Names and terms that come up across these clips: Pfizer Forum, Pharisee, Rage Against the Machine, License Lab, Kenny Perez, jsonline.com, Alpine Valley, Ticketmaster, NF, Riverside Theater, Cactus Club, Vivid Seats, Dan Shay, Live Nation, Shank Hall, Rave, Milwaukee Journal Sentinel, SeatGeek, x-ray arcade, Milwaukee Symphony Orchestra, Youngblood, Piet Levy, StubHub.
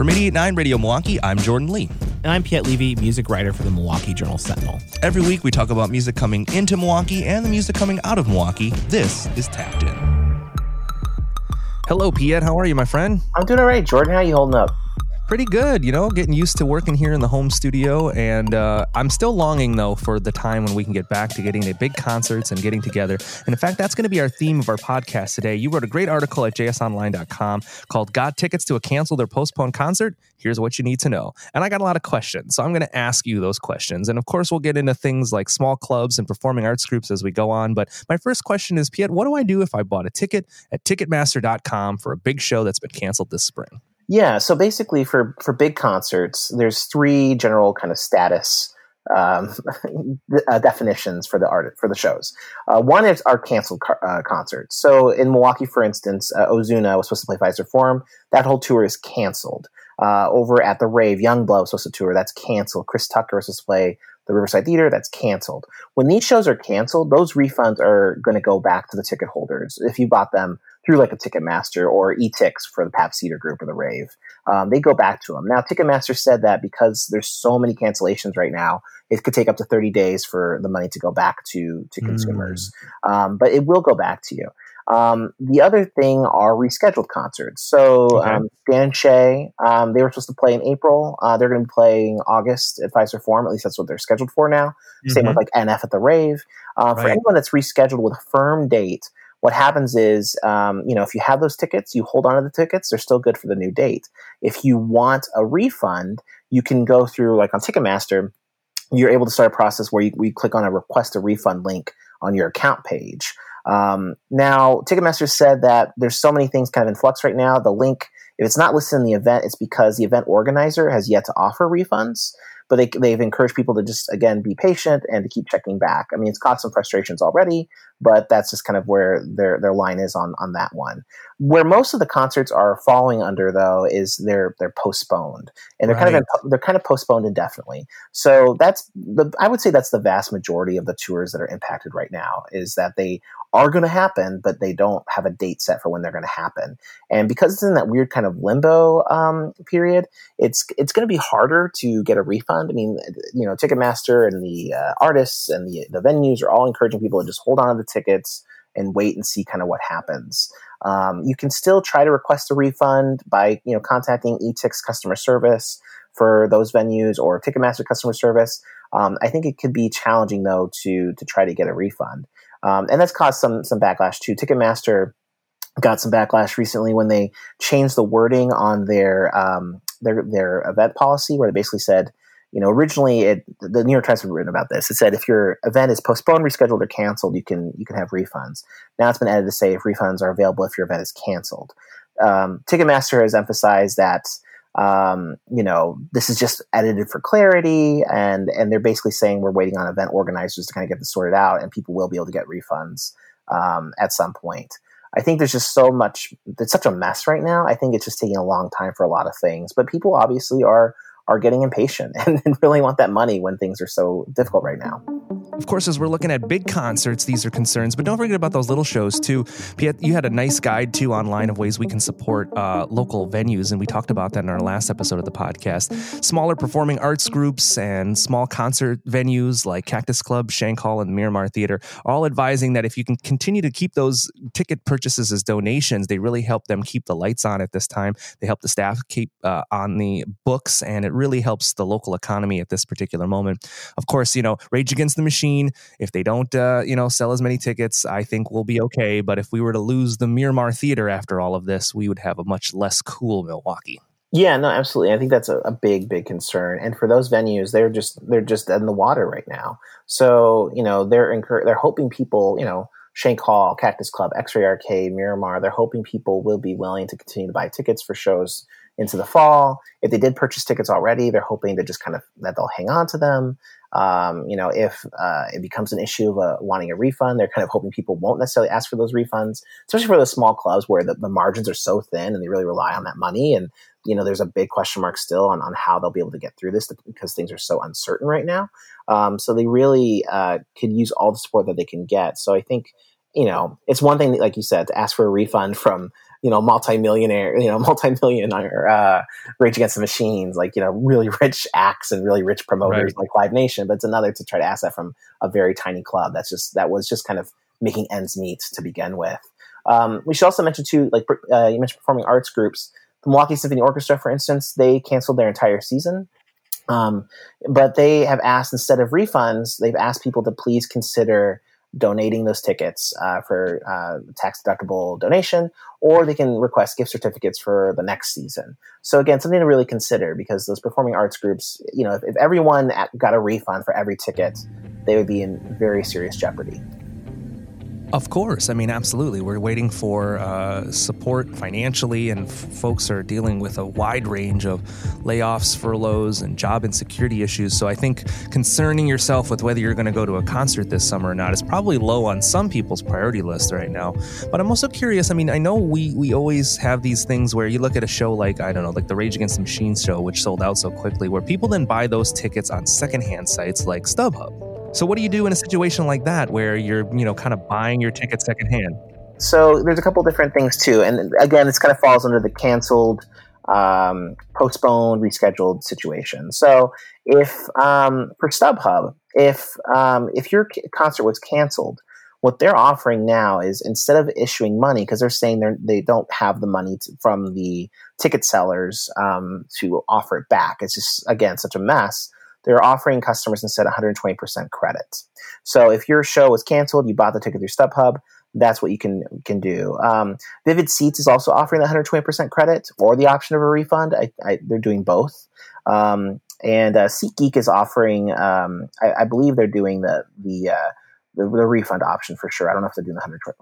From 88.9 Radio Milwaukee, I'm Jordan Lee. And I'm Piet Levy, music writer for the Milwaukee Journal Sentinel. Every week we talk about music coming into Milwaukee and the music coming out of Milwaukee. This is Tapped In. Hello, Piet. How are you, my friend? I'm doing all right, Jordan. How are you holding up? Pretty good, you know, getting used to working here in the home studio. And I'm still longing, though, for the time when we can get back to getting to big concerts and getting together. And in fact, that's going to be our theme of our podcast today. You wrote a great article at jsonline.com called Got Tickets to a Canceled or Postponed Concert? Here's what you need to know. And I got a lot of questions, so I'm going to ask you those questions. And of course, we'll get into things like small clubs and performing arts groups as we go on. But my first question is, Piet, what do I do if I bought a ticket at Ticketmaster.com for a big show that's been canceled this spring? Yeah, so basically for big concerts, there's three general kind of status definitions for the art, for the shows. One is our canceled concerts. So in Milwaukee, for instance, Ozuna was supposed to play Pfizer Forum. That whole tour is canceled. Over at the Rave, Youngblood was supposed to tour. That's canceled. Chris Tucker was supposed to play the Riverside Theater. That's canceled. When these shows are canceled, those refunds are going to go back to the ticket holders if you bought them through like a Ticketmaster or eTix for the Pabst Theater Group or the Rave. They go back to them. Now, Ticketmaster said that because there's so many cancellations right now, it could take up to 30 days for the money to go back to consumers. But it will go back to you. The other thing are rescheduled concerts. So Dan Shay, they were supposed to play in April. They're going to be playing August at Pfizer Forum. At least that's what they're scheduled for now. Same with like NF at the Rave. For anyone that's rescheduled with a firm date, what happens is, you know, if you have those tickets, you hold on to the tickets. They're still good for the new date. If you want a refund, you can go through, like on Ticketmaster, you're able to start a process where you click on a request a refund link on your account page. Now, Ticketmaster said that there's so many things kind of in flux right now. The link, if it's not listed in the event, it's because the event organizer has yet to offer refunds. But they've encouraged people to just, again, be patient and to keep checking back. I mean, it's caused some frustrations already, but that's just kind of where their line is on that one. Where most of the concerts are falling under, though, is they're postponed, and they're kind of postponed indefinitely. So I would say that's the vast majority of the tours that are impacted right now, is that they are going to happen, but they don't have a date set for when they're going to happen. And because it's in that weird kind of limbo period, it's going to be harder to get a refund. I mean, you know, Ticketmaster and the artists and the venues are all encouraging people to just hold on to the tickets and wait and see kind of what happens. You can still try to request a refund by, you know, contacting eTix customer service for those venues or Ticketmaster customer service. I think it could be challenging, though, to try to get a refund. And that's caused some backlash too. Ticketmaster got some backlash recently when they changed the wording on their event policy, where they basically said, you know, originally the New York Times had written about this. It said if your event is postponed, rescheduled, or canceled, you can have refunds. Now it's been added to say if refunds are available if your event is canceled. Ticketmaster has emphasized that you know, this is just edited for clarity, and they're basically saying we're waiting on event organizers to kind of get this sorted out, and people will be able to get refunds at some point. I think there's just so much, it's such a mess right now. I think it's just taking a long time for a lot of things, but people obviously are getting impatient and really want that money when things are so difficult right now. Of course, as we're looking at big concerts, these are concerns, but don't forget about those little shows too. Piet, you had a nice guide too online of ways we can support local venues, and we talked about that in our last episode of the podcast. Smaller performing arts groups and small concert venues like Cactus Club, Shank Hall, and Miramar Theater, all advising that if you can continue to keep those ticket purchases as donations, they really help them keep the lights on at this time. They help the staff keep on the books, and it really helps the local economy at this particular moment. Of course, you know, Rage Against the Machine, if they don't, you know, sell as many tickets, I think we'll be okay. But if we were to lose the Miramar Theater after all of this, we would have a much less cool Milwaukee. Yeah, no, absolutely. I think that's a big concern. And for those venues, they're just in the water right now. So, you know, they're hoping people, you know, Shank Hall, Cactus Club, X-Ray Arcade, Miramar, they're hoping people will be willing to continue to buy tickets for shows into the fall. If they did purchase tickets already, they're hoping to just kind of that they'll hang on to them. You know, if it becomes an issue of wanting a refund, they're kind of hoping people won't necessarily ask for those refunds, especially for the small clubs where the margins are so thin and they really rely on that money. And, you know, there's a big question mark still on how they'll be able to get through this because things are so uncertain right now. So they really could use all the support that they can get. So I think, you know, it's one thing, like you said, to ask for a refund from multi-millionaire, Rage Against the Machines, like, you know, really rich acts and really rich promoters like Live Nation. But it's another to try to ask that from a very tiny club. That was just kind of making ends meet to begin with. We should also mention too, like you mentioned performing arts groups, the Milwaukee Symphony Orchestra, for instance, they canceled their entire season. But they have asked, instead of refunds, they've asked people to please consider donating those tickets for tax-deductible donation, or they can request gift certificates for the next season. So again, something to really consider, because those performing arts groups, you know, if everyone got a refund for every ticket, they would be in very serious jeopardy. Of course. I mean, absolutely. We're waiting for support financially, and folks are dealing with a wide range of layoffs, furloughs, and job insecurity issues. So I think concerning yourself with whether you're going to go to a concert this summer or not is probably low on some people's priority list right now. But I'm also curious. I mean, I know we always have these things where you look at a show like, I don't know, like the Rage Against the Machine show, which sold out so quickly, where people then buy those tickets on secondhand sites like StubHub. So what do you do in a situation like that where you're, you know, kind of buying your ticket secondhand? So there's a couple different things too. And again, this kind of falls under the canceled, postponed, rescheduled situation. So if, for StubHub, if your concert was canceled, what they're offering now is, instead of issuing money, because they're saying they don't have the money from the ticket sellers to offer it back. It's just, again, such a mess. They're offering customers instead 120% credit. So if your show was canceled, you bought the ticket through StubHub, that's what you can do. Vivid Seats is also offering the 120% credit or the option of a refund. They're doing both. And SeatGeek is offering, I believe they're doing the refund option for sure. I don't know if they're doing the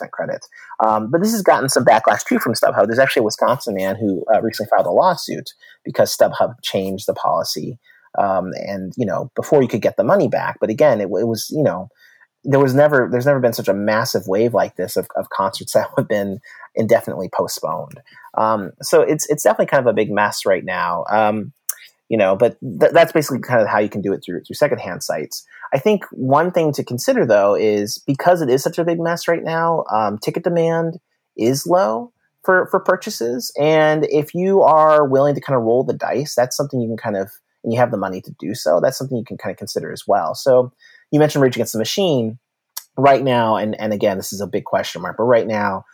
120% credit. But this has gotten some backlash too from StubHub. There's actually a Wisconsin man who recently filed a lawsuit because StubHub changed the policy. And, you know, before you could get the money back. But again, it was, you know, there's never been such a massive wave like this of concerts that have been indefinitely postponed. So it's definitely kind of a big mess right now. You know, but that's basically kind of how you can do it through secondhand sites. I think one thing to consider though, is because it is such a big mess right now, ticket demand is low for purchases. And if you are willing to kind of roll the dice, that's something you can kind of, and you have the money to do so, that's something you can kind of consider as well. So you mentioned Rage Against the Machine right now. And again, this is a big question mark, but right now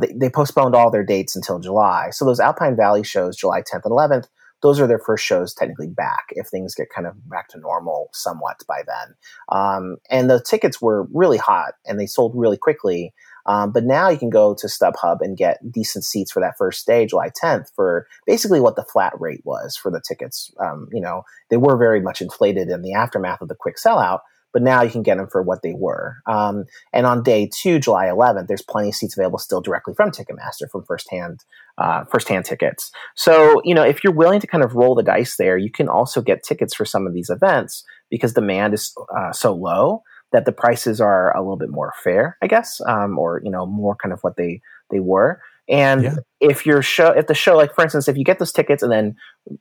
they postponed all their dates until July. So those Alpine Valley shows, July 10th and 11th, those are their first shows technically back if things get kind of back to normal somewhat by then. And the tickets were really hot and they sold really quickly. But now you can go to StubHub and get decent seats for that first day, July 10th, for basically what the flat rate was for the tickets. You know, they were very much inflated in the aftermath of the quick sellout, but now you can get them for what they were. And on day two, July 11th, there's plenty of seats available still directly from Ticketmaster, from firsthand tickets. So, you know, if you're willing to kind of roll the dice there, you can also get tickets for some of these events because demand is so low that the prices are a little bit more fair, I guess, or, you know, more kind of what they were. And if your show, like, for instance, if you get those tickets and then,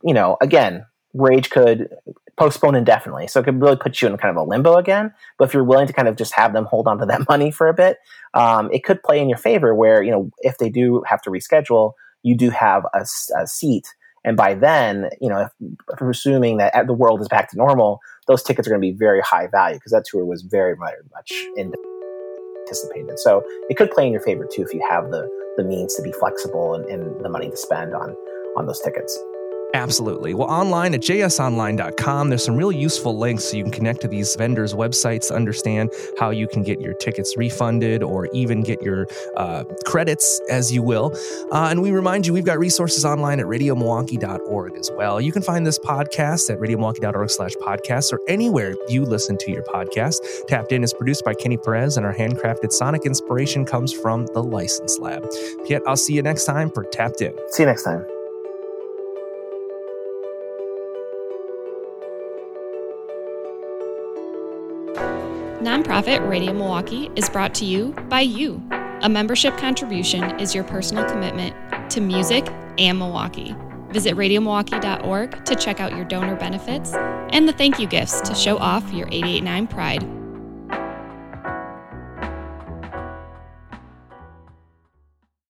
you know, again, Rage could postpone indefinitely. So it could really put you in kind of a limbo again. But if you're willing to kind of just have them hold on to that money for a bit, it could play in your favor where, you know, if they do have to reschedule, you do have a seat. And by then, you know, if assuming that the world is back to normal, those tickets are going to be very high value because that tour was very much anticipated. So it could play in your favor too if you have the means to be flexible and the money to spend on those tickets. Absolutely. Well, online at jsonline.com, there's some really useful links so you can connect to these vendors' websites to understand how you can get your tickets refunded or even get your credits, as you will. And we remind you, we've got resources online at radiomilwaukee.org as well. You can find this podcast at radiomilwaukee.org/podcast or anywhere you listen to your podcast. Tapped In is produced by Kenny Perez, and our handcrafted sonic inspiration comes from the License Lab. Piet, I'll see you next time for Tapped In. See you next time. Nonprofit Radio Milwaukee is brought to you by you. A membership contribution is your personal commitment to music and Milwaukee. Visit radiomilwaukee.org to check out your donor benefits and the thank you gifts to show off your 88.9 pride.